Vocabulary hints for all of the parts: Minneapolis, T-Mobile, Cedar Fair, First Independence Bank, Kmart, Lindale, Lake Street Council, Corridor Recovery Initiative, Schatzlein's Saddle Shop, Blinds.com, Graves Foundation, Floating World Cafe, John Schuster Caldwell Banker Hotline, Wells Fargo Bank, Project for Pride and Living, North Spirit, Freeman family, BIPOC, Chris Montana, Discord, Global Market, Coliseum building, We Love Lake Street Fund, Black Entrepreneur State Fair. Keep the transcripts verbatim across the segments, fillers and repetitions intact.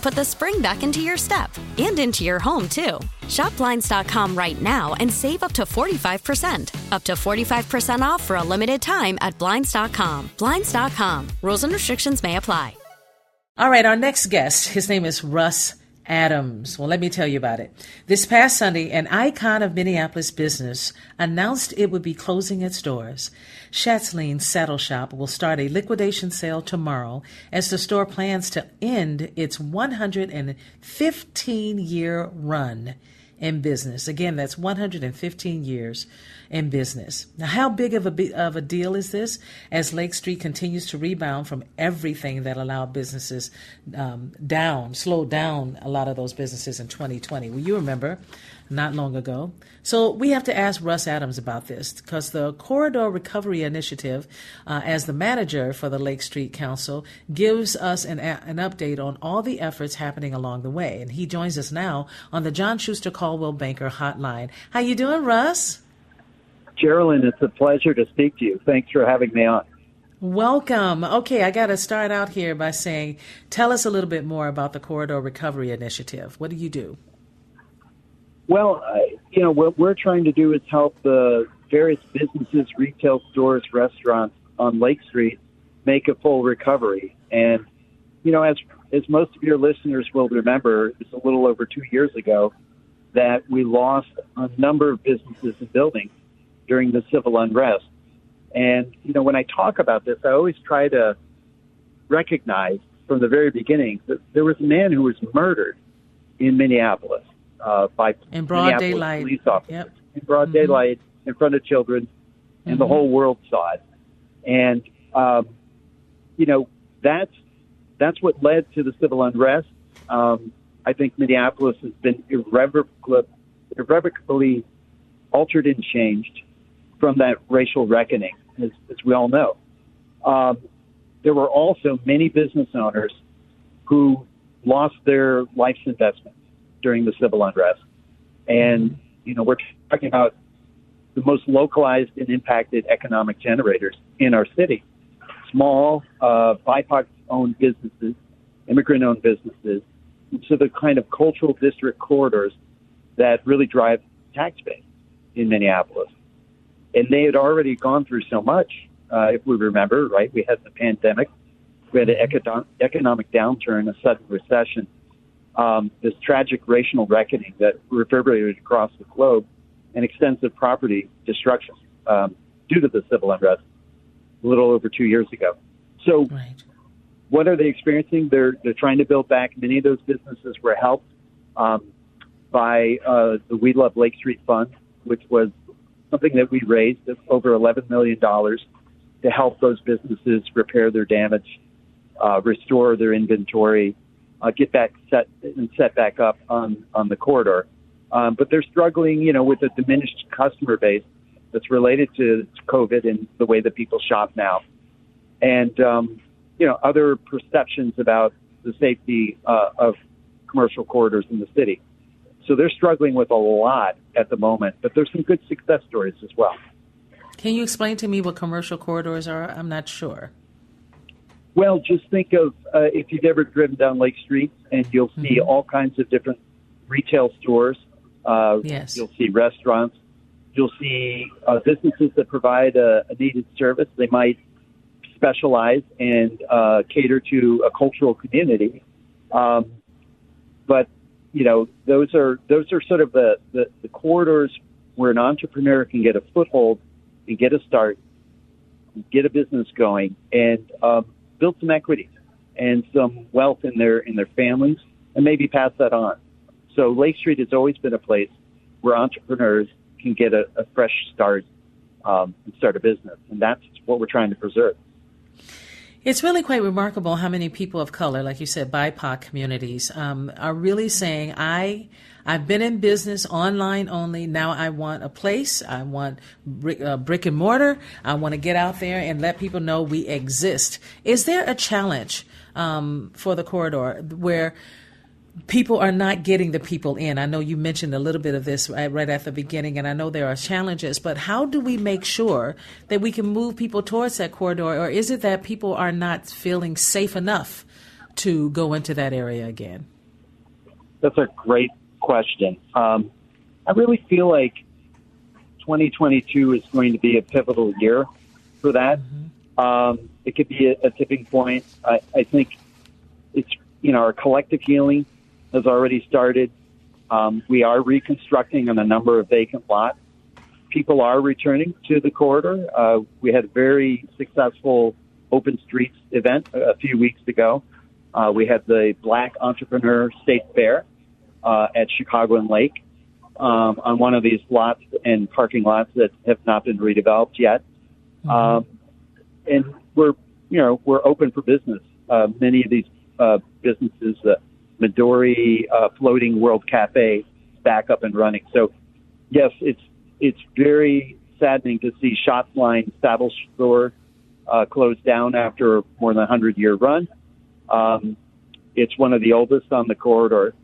put the spring back into your step. And into your home, too. Shop Blinds dot com right now and save up to forty-five percent. Up to forty-five percent off for a limited time at Blinds dot com. Blinds dot com. Rules and restrictions may apply. All right, our next guest, his name is Russ Adams. Well, let me tell you about it. This past Sunday, an icon of Minneapolis business announced it would be closing its doors. Schatzlein's Saddle Shop will start a liquidation sale tomorrow as the store plans to end its one hundred fifteen-year run in business. Again, that's one hundred fifteen years in business. Now, how big of a of a deal is this? As Lake Street continues to rebound from everything that allowed businesses um, down, slowed down a lot of those businesses in twenty twenty. Well, you remember, not long ago. So we have to ask Russ Adams about this because the Corridor Recovery Initiative, uh, as the manager for the Lake Street Council, gives us an, a- an update on all the efforts happening along the way. And he joins us now on the John Schuster Caldwell Banker Hotline. How you doing, Russ? Geraldine, it's a pleasure to speak to you. Thanks for having me on. Welcome. Okay, I got to start out here by saying, tell us a little bit more about the Corridor Recovery Initiative. What do you do? Well, you know, what we're trying to do is help the various businesses, retail stores, restaurants on Lake Street make a full recovery. And, you know, as as most of your listeners will remember, it's a little over two years ago that we lost a number of businesses and buildings during the civil unrest. And, you know, when I talk about this, I always try to recognize from the very beginning that there was a man who was murdered in Minneapolis. Uh, by in broad daylight, police officers, yep. in broad mm-hmm. daylight, in front of children, and mm-hmm. the whole world saw it. And um, you know that's that's what led to the civil unrest. Um, I think Minneapolis has been irrevocably, irrevocably altered and changed from that racial reckoning, as, as we all know. Um, there were also many business owners who lost their life's investment during the civil unrest. And, you know, we're talking about the most localized and impacted economic generators in our city. Small, uh, B I P O C-owned businesses, immigrant-owned businesses, so the kind of cultural district corridors that really drive tax base in Minneapolis. And they had already gone through so much, uh, if we remember, right? We had the pandemic, we had an economic, economic downturn, a sudden recession, Um, this tragic racial reckoning that reverberated across the globe, and extensive property destruction um, due to the civil unrest a little over two years ago. So right. What are they experiencing? They're they're trying to build back. Many of those businesses were helped um, by uh, the We Love Lake Street Fund, which was something that we raised of over eleven million dollars to help those businesses repair their damage, uh, restore their inventory, Uh, get back set and set back up on, on the corridor. Um, but they're struggling, you know, with a diminished customer base that's related to COVID and the way that people shop now. And, um, you know, other perceptions about the safety uh, of commercial corridors in the city. So they're struggling with a lot at the moment, but there's some good success stories as well. Can you explain to me what commercial corridors are? I'm not sure. Well, just think of uh, if you've ever driven down Lake Street, and you'll mm-hmm. see all kinds of different retail stores. Uh, yes. You'll see restaurants. You'll see uh, businesses that provide a, a needed service. They might specialize and uh, cater to a cultural community. Um, but, you know, those are those are sort of the, the, the corridors where an entrepreneur can get a foothold and get a start, get a business going, and um, build some equity and some wealth in their in their families, and maybe pass that on. So Lake Street has always been a place where entrepreneurs can get a, a fresh start um, and start a business, and that's what we're trying to preserve. It's really quite remarkable how many people of color, like you said, B I P O C communities, um, are really saying, I, I've been in business online only. Now I want a place. I want brick, uh, brick and mortar. I want to get out there and let people know we exist. Is there a challenge um, for the corridor where people are not getting the people in? I know you mentioned a little bit of this right, right at the beginning, and I know there are challenges, but how do we make sure that we can move people towards that corridor, or is it that people are not feeling safe enough to go into that area again? That's a great question. Um, I really feel like twenty twenty-two is going to be a pivotal year for that. Mm-hmm. Um, it could be a, a tipping point. I, I think it's, you know, our collective healing has already started. Um, we are reconstructing on a number of vacant lots. People are returning to the corridor. Uh, we had a very successful Open Streets event a few weeks ago. Uh, we had the Black Entrepreneur State Fair uh, at Chicago and Lake um, on one of these lots and parking lots that have not been redeveloped yet. Mm-hmm. Um, and we're, you know, we're open for business. Uh, many of these uh, businesses, uh, Midori, uh, Floating World Cafe, back up and running. So, yes, it's it's very saddening to see Schatzlein's Saddle Store uh, closed down after more than a hundred-year run. Um, it's one of the oldest on the corridor.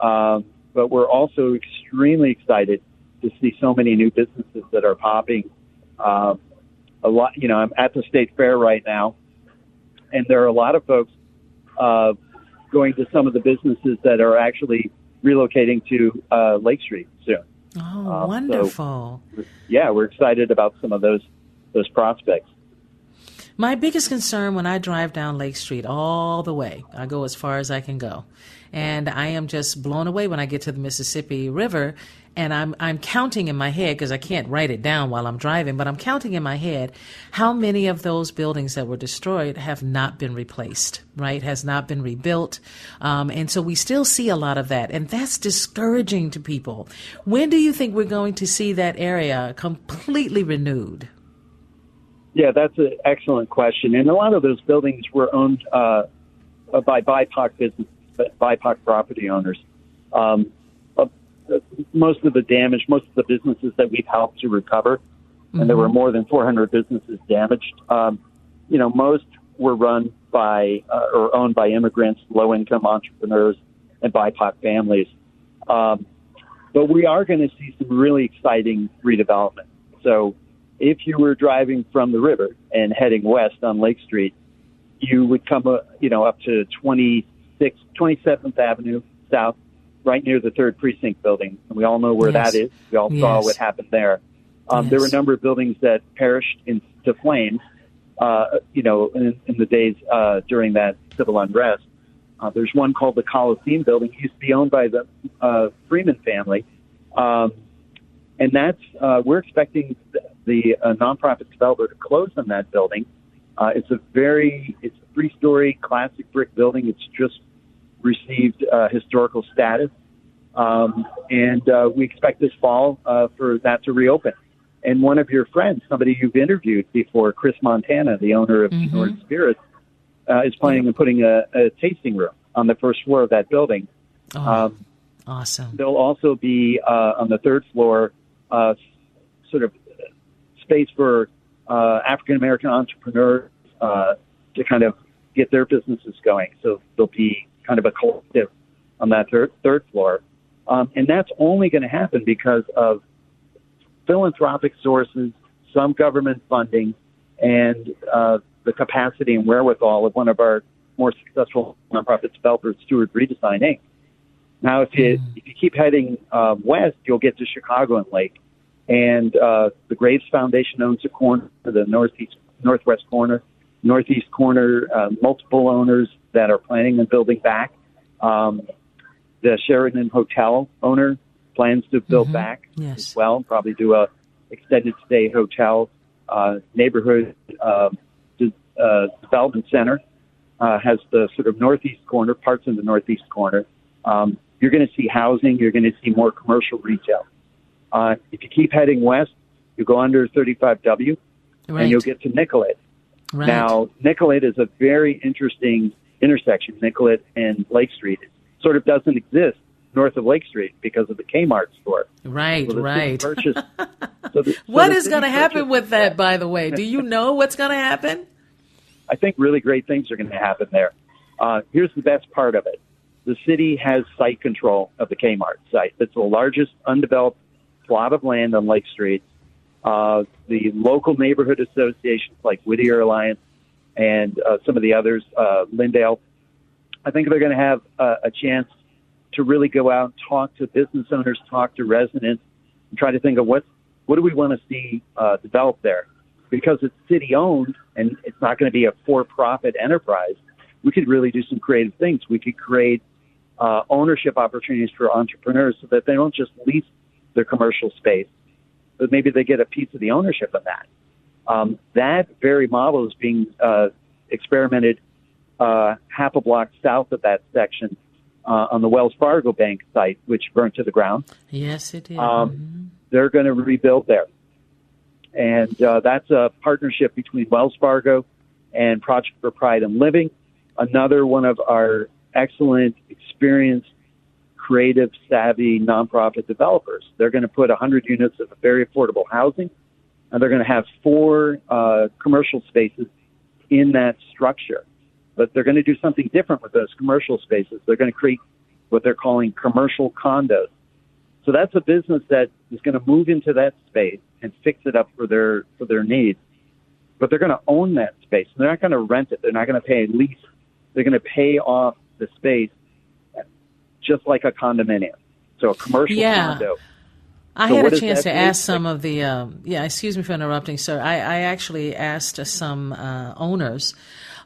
Um, but we're also extremely excited to see so many new businesses that are popping. Um, a lot, you know, I'm at the State Fair right now, and there are a lot of folks uh, going to some of the businesses that are actually relocating to uh, Lake Street soon. Oh, um, wonderful. So, yeah, we're excited about some of those those prospects. My biggest concern when I drive down Lake Street all the way, I go as far as I can go, and I am just blown away when I get to the Mississippi River, and I'm I'm counting in my head, because I can't write it down while I'm driving, but I'm counting in my head how many of those buildings that were destroyed have not been replaced, right, has not been rebuilt. Um, and so we still see a lot of that, and that's discouraging to people. When do you think we're going to see that area completely renewed? Yeah, that's an excellent question. And a lot of those buildings were owned uh, by B I P O C business, B I P O C property owners. Um, uh, most of the damage, most of the businesses that we've helped to recover, mm-hmm. and there were more than four hundred businesses damaged, um, you know, most were run by uh, or owned by immigrants, low-income entrepreneurs, and B I P O C families. Um, but we are going to see some really exciting redevelopment. So, if you were driving from the river and heading west on Lake Street, you would come, uh, you know, up to twenty-sixth, twenty-seventh Avenue South, right near the Third Precinct building. And we all know where yes. that is. We all yes. saw what happened there. Um, yes. There were a number of buildings that perished into flames, uh, you know, in, in the days uh, during that civil unrest. Uh, there's one called the Coliseum building. It used to be owned by the uh, Freeman family. Um, and that's, uh, we're expecting th- The uh, nonprofit developer to close on that building. Uh, it's a very, it's a three-story classic brick building. It's just received uh, historical status, um, and uh, we expect this fall uh, for that to reopen. And one of your friends, somebody you've interviewed before, Chris Montana, the owner of mm-hmm. North Spirit, uh, is planning on putting a, a tasting room on the first floor of that building. Oh, um, awesome! There'll also be uh, on the third floor, uh, sort of. space for uh, African-American entrepreneurs uh, to kind of get their businesses going. So there'll be kind of a collective on that third, third floor. Um, and that's only going to happen because of philanthropic sources, some government funding, and uh, the capacity and wherewithal of one of our more successful nonprofit developers, Steward Redesign Incorporated. Now, if you mm. if you keep heading uh, west, you'll get to Chicago and Lake, and uh, the Graves Foundation owns a corner, the northeast northwest corner, northeast corner, uh, multiple owners that are planning and building back. Um, the Sheridan Hotel owner plans to build mm-hmm. back yes. as well, probably do a extended stay hotel uh, neighborhood uh, uh, development center. Uh, has the sort of northeast corner, parts of the northeast corner. Um, you're going to see housing. You're going to see more commercial retail. Uh, if you keep heading west, you go under thirty-five W, right. and you'll get to Nicollet. Right. Now, Nicollet is a very interesting intersection, Nicollet and Lake Street. It sort of doesn't exist north of Lake Street because of the Kmart store. Right, so right. Purchase, so the, what so is going to happen with that, by the way? Do you know what's going to happen? I think really great things are going to happen there. Uh, here's the best part of it. The city has site control of the Kmart site. It's the largest undeveloped plot of land on Lake Street. Uh, the local neighborhood associations like Whittier Alliance and uh, some of the others, uh, Lindale, I think they're going to have uh, a chance to really go out and talk to business owners, talk to residents, and try to think of what, what do we want to see uh, developed there. Because it's city-owned and it's not going to be a for-profit enterprise, we could really do some creative things. We could create uh, ownership opportunities for entrepreneurs so that they don't just lease their commercial space, but maybe they get a piece of the ownership of that. Um, that very model is being uh, experimented uh, half a block south of that section uh, on the Wells Fargo Bank site, which burned to the ground. Yes, it is. Um, mm-hmm. They're going to rebuild there. And uh, that's a partnership between Wells Fargo and Project for Pride and Living, another one of our excellent, experienced, creative, savvy nonprofit developers. They're going to put one hundred units of very affordable housing, and they're going to have four uh, commercial spaces in that structure. But they're going to do something different with those commercial spaces. They're going to create what they're calling commercial condos. So that's a business that is going to move into that space and fix it up for their for their needs. But they're going to own that space. They're not going to rent it. They're not going to pay a lease. They're going to pay off the space just like a condominium. So a commercial yeah. condo. I so had a chance to ask mean? some of the, um, yeah, excuse me for interrupting, sir. I, I actually asked some uh, owners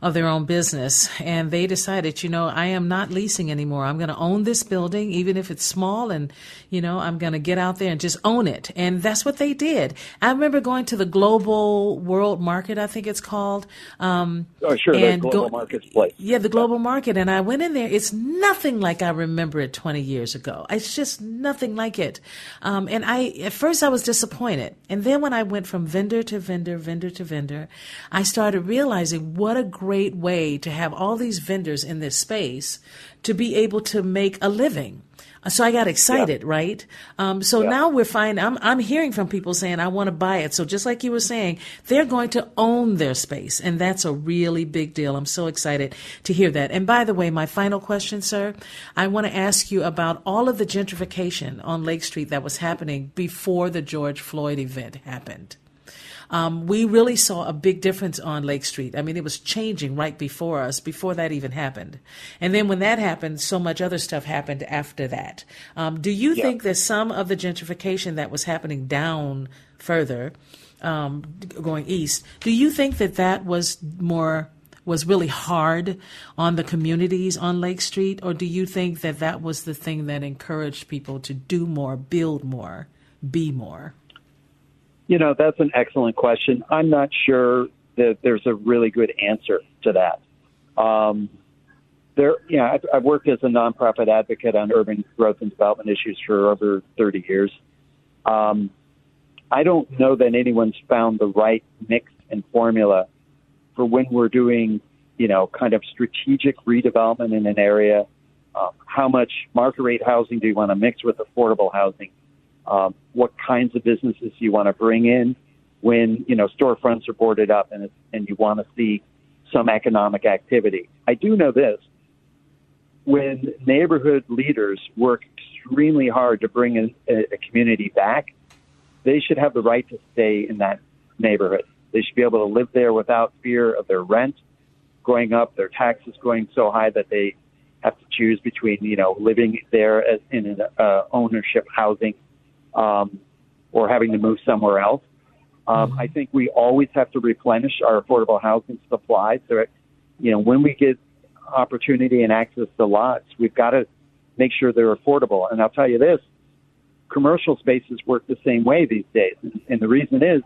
of their own business, and they decided, you know, I am not leasing anymore. I'm going to own this building, even if it's small, and, you know, I'm going to get out there and just own it. And that's what they did. I remember going to the Global World Market, I think it's called. Um, oh, sure, and the Global go- Marketplace. Yeah, the Global Market. And I went in there. It's nothing like I remember it twenty years ago. It's just nothing like it. Um, and I, at first I was disappointed. And then when I went from vendor to vendor, vendor to vendor, I started realizing what a great great way to have all these vendors in this space to be able to make a living. So I got excited, yeah. right? Um, so yeah. now we're finding, I'm, I'm hearing from people saying, I want to buy it. So just like you were saying, they're going to own their space. And that's a really big deal. I'm so excited to hear that. And by the way, my final question, sir, I want to ask you about all of the gentrification on Lake Street that was happening before the George Floyd event happened. Um, we really saw a big difference on Lake Street. I mean, it was changing right before us, before that even happened. And then when that happened, so much other stuff happened after that. Um, do you yeah. think that some of the gentrification that was happening down further, um, going east, do you think that that was more, was really hard on the communities on Lake Street? Or do you think that that was the thing that encouraged people to do more, build more, be more? You know, that's an excellent question. I'm not sure that there's a really good answer to that. Um, there, you know, I've, I've worked as a nonprofit advocate on urban growth and development issues for over thirty years. Um, I don't know that anyone's found the right mix and formula for when we're doing, you know, kind of strategic redevelopment in an area. Um, how much market rate housing do you want to mix with affordable housing? Um, what kinds of businesses you want to bring in when, you know, storefronts are boarded up and, it's, and you want to see some economic activity. I do know this. When neighborhood leaders work extremely hard to bring a, a community back, they should have the right to stay in that neighborhood. They should be able to live there without fear of their rent going up, their taxes going so high that they have to choose between, you know, living there as in an uh, ownership housing um, or having to move somewhere else. Um, I think we always have to replenish our affordable housing supply. So, you know, when we get opportunity and access to lots, we've got to make sure they're affordable. And I'll tell you this, commercial spaces work the same way these days. And, and the reason is,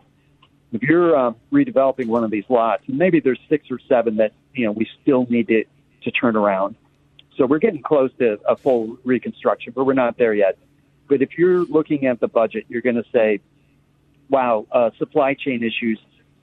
if you're uh, redeveloping one of these lots, and maybe there's six or seven that, you know, we still need to, to turn around. So we're getting close to a full reconstruction, but we're not there yet. But if you're looking at the budget, you're going to say, wow, uh, supply chain issues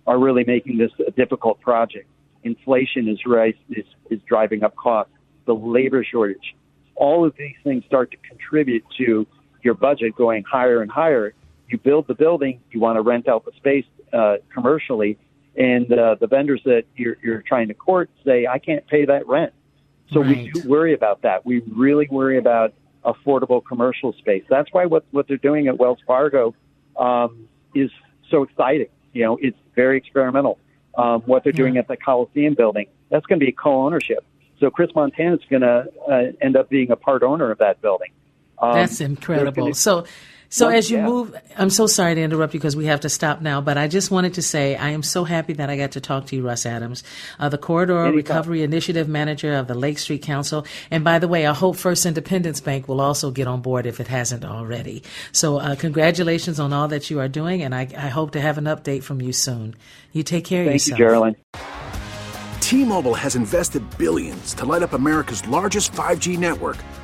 are really making this a difficult project. Inflation is, rise, is, is driving up costs, the labor shortage. All of these things start to contribute to your budget going higher and higher. You build the building, you want to rent out the space uh, commercially, and uh, the vendors that you're, you're trying to court say, I can't pay that rent. So right. We do worry about that. We really worry about affordable commercial space. That's why what, what they're doing at Wells Fargo um, is so exciting. You know, it's very experimental. Um, what they're doing yeah. at the Coliseum building, that's going to be co-ownership. So Chris Montana is going to uh, end up being a part owner of that building. Um, that's incredible. Gonna, so so well, as you yeah. move, I'm so sorry to interrupt you because we have to stop now, but I just wanted to say I am so happy that I got to talk to you, Russ Adams, uh, the Corridor Anytime. Recovery Initiative Manager of the Lake Street Council. And by the way, I hope First Independence Bank will also get on board if it hasn't already. So uh, congratulations on all that you are doing, and I, I hope to have an update from you soon. You take care Thank of yourself. Thank you, Geraldine. T-Mobile has invested billions to light up America's largest five G network